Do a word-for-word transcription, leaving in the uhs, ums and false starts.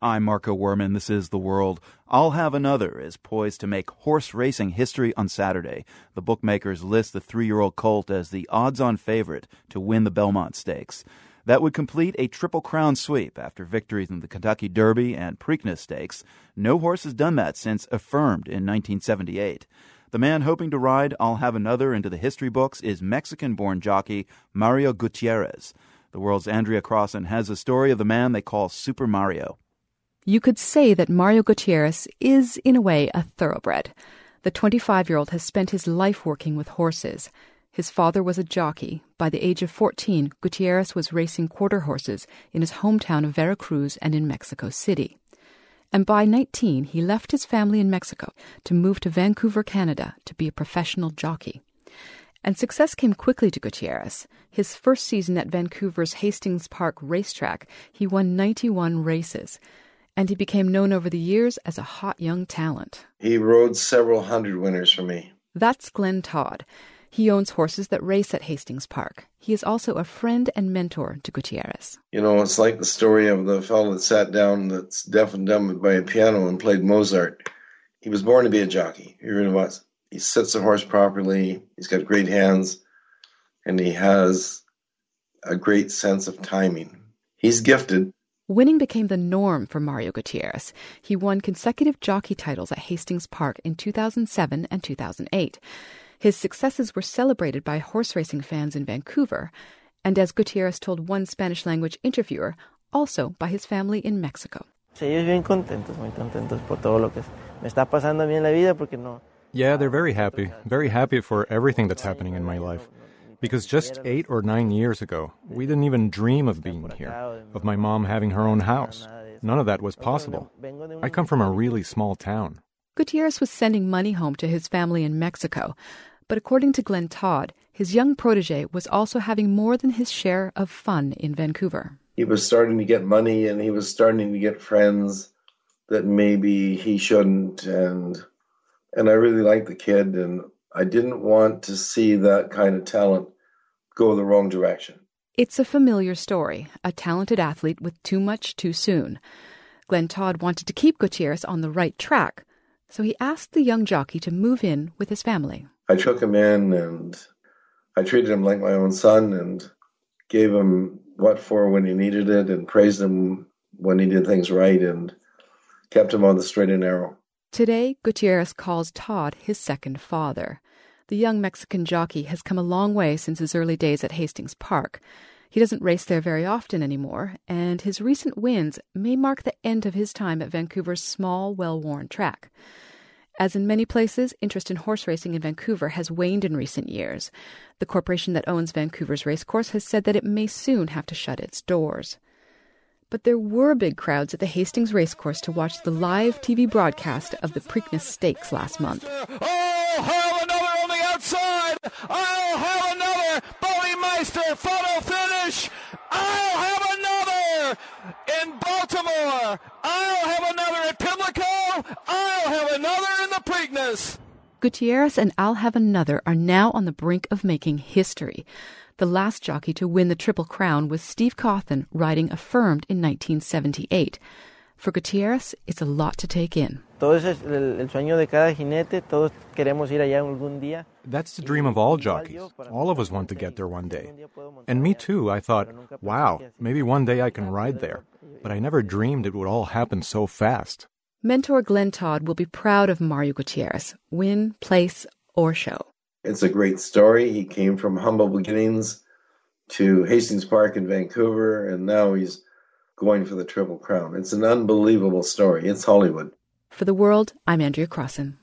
I'm Marco Werman. This is The World. I'll Have Another is poised to make horse racing history on Saturday. The bookmakers list the three-year-old colt as the odds-on favorite to win the Belmont Stakes. That would complete a Triple Crown sweep after victories in the Kentucky Derby and Preakness Stakes. No horse has done that since Affirmed in nineteen seventy-eight. The man hoping to ride I'll Have Another into the history books is Mexican-born jockey Mario Gutierrez. The World's Andrea Crossan has a story of the man they call Super Mario. You could say that Mario Gutierrez is, in a way, a thoroughbred. The twenty-five-year-old has spent his life working with horses. His father was a jockey. By the age of fourteen, Gutierrez was racing quarter horses in his hometown of Veracruz and in Mexico City. And by nineteen, he left his family in Mexico to move to Vancouver, Canada, to be a professional jockey. And success came quickly to Gutierrez. His first season at Vancouver's Hastings Park racetrack, he won ninety-one races. And he became known over the years as a hot young talent. He rode several hundred winners for me. That's Glenn Todd. He owns horses that race at Hastings Park. He is also a friend and mentor to Gutierrez. You know, it's like the story of the fellow that sat down that's deaf and dumb by a piano and played Mozart. He was born to be a jockey. He really was. He sits the horse properly. He's got great hands. And he has a great sense of timing. He's gifted. Winning became the norm for Mario Gutierrez. He won consecutive jockey titles at Hastings Park in two thousand seven and two thousand eight. His successes were celebrated by horse racing fans in Vancouver, and as Gutierrez told one Spanish-language interviewer, also by his family in Mexico. Yeah, they're very happy, very happy for everything that's happening in my life. Because just eight or nine years ago, we didn't even dream of being here, of my mom having her own house. None of that was possible. I come from a really small town. Gutierrez was sending money home to his family in Mexico. But according to Glenn Todd, his young protege was also having more than his share of fun in Vancouver. He was starting to get money and he was starting to get friends that maybe he shouldn't. And and I really liked the kid, and I didn't want to see that kind of talent go the wrong direction. It's a familiar story, a talented athlete with too much too soon. Glenn Todd wanted to keep Gutierrez on the right track, so he asked the young jockey to move in with his family. I took him in, and I treated him like my own son and gave him what for when he needed it and praised him when he did things right and kept him on the straight and narrow. Today, Gutierrez calls Todd his second father. The young Mexican jockey has come a long way since his early days at Hastings Park. He doesn't race there very often anymore, and his recent wins may mark the end of his time at Vancouver's small, well-worn track. As in many places, interest in horse racing in Vancouver has waned in recent years. The corporation that owns Vancouver's racecourse has said that it may soon have to shut its doors. But there were big crowds at the Hastings Racecourse to watch the live T V broadcast of the Preakness Stakes last month. I'll have another on the outside! I'll have another! Bodymeister, photo finish! I'll have another! In Baltimore! I'll have another at Pimlico! I'll have another in the Preakness! Gutierrez and I'll Have Another are now on the brink of making history. The last jockey to win the Triple Crown was Steve Cauthen, riding Affirmed in nineteen seventy-eight. For Gutierrez, it's a lot to take in. That's the dream of all jockeys. All of us want to get there one day. And me too, I thought, wow, maybe one day I can ride there. But I never dreamed it would all happen so fast. Mentor Glenn Todd will be proud of Mario Gutierrez, win, place, or show. It's a great story. He came from humble beginnings to Hastings Park in Vancouver, and now he's going for the Triple Crown. It's an unbelievable story. It's Hollywood. For The World, I'm Andrea Crossan.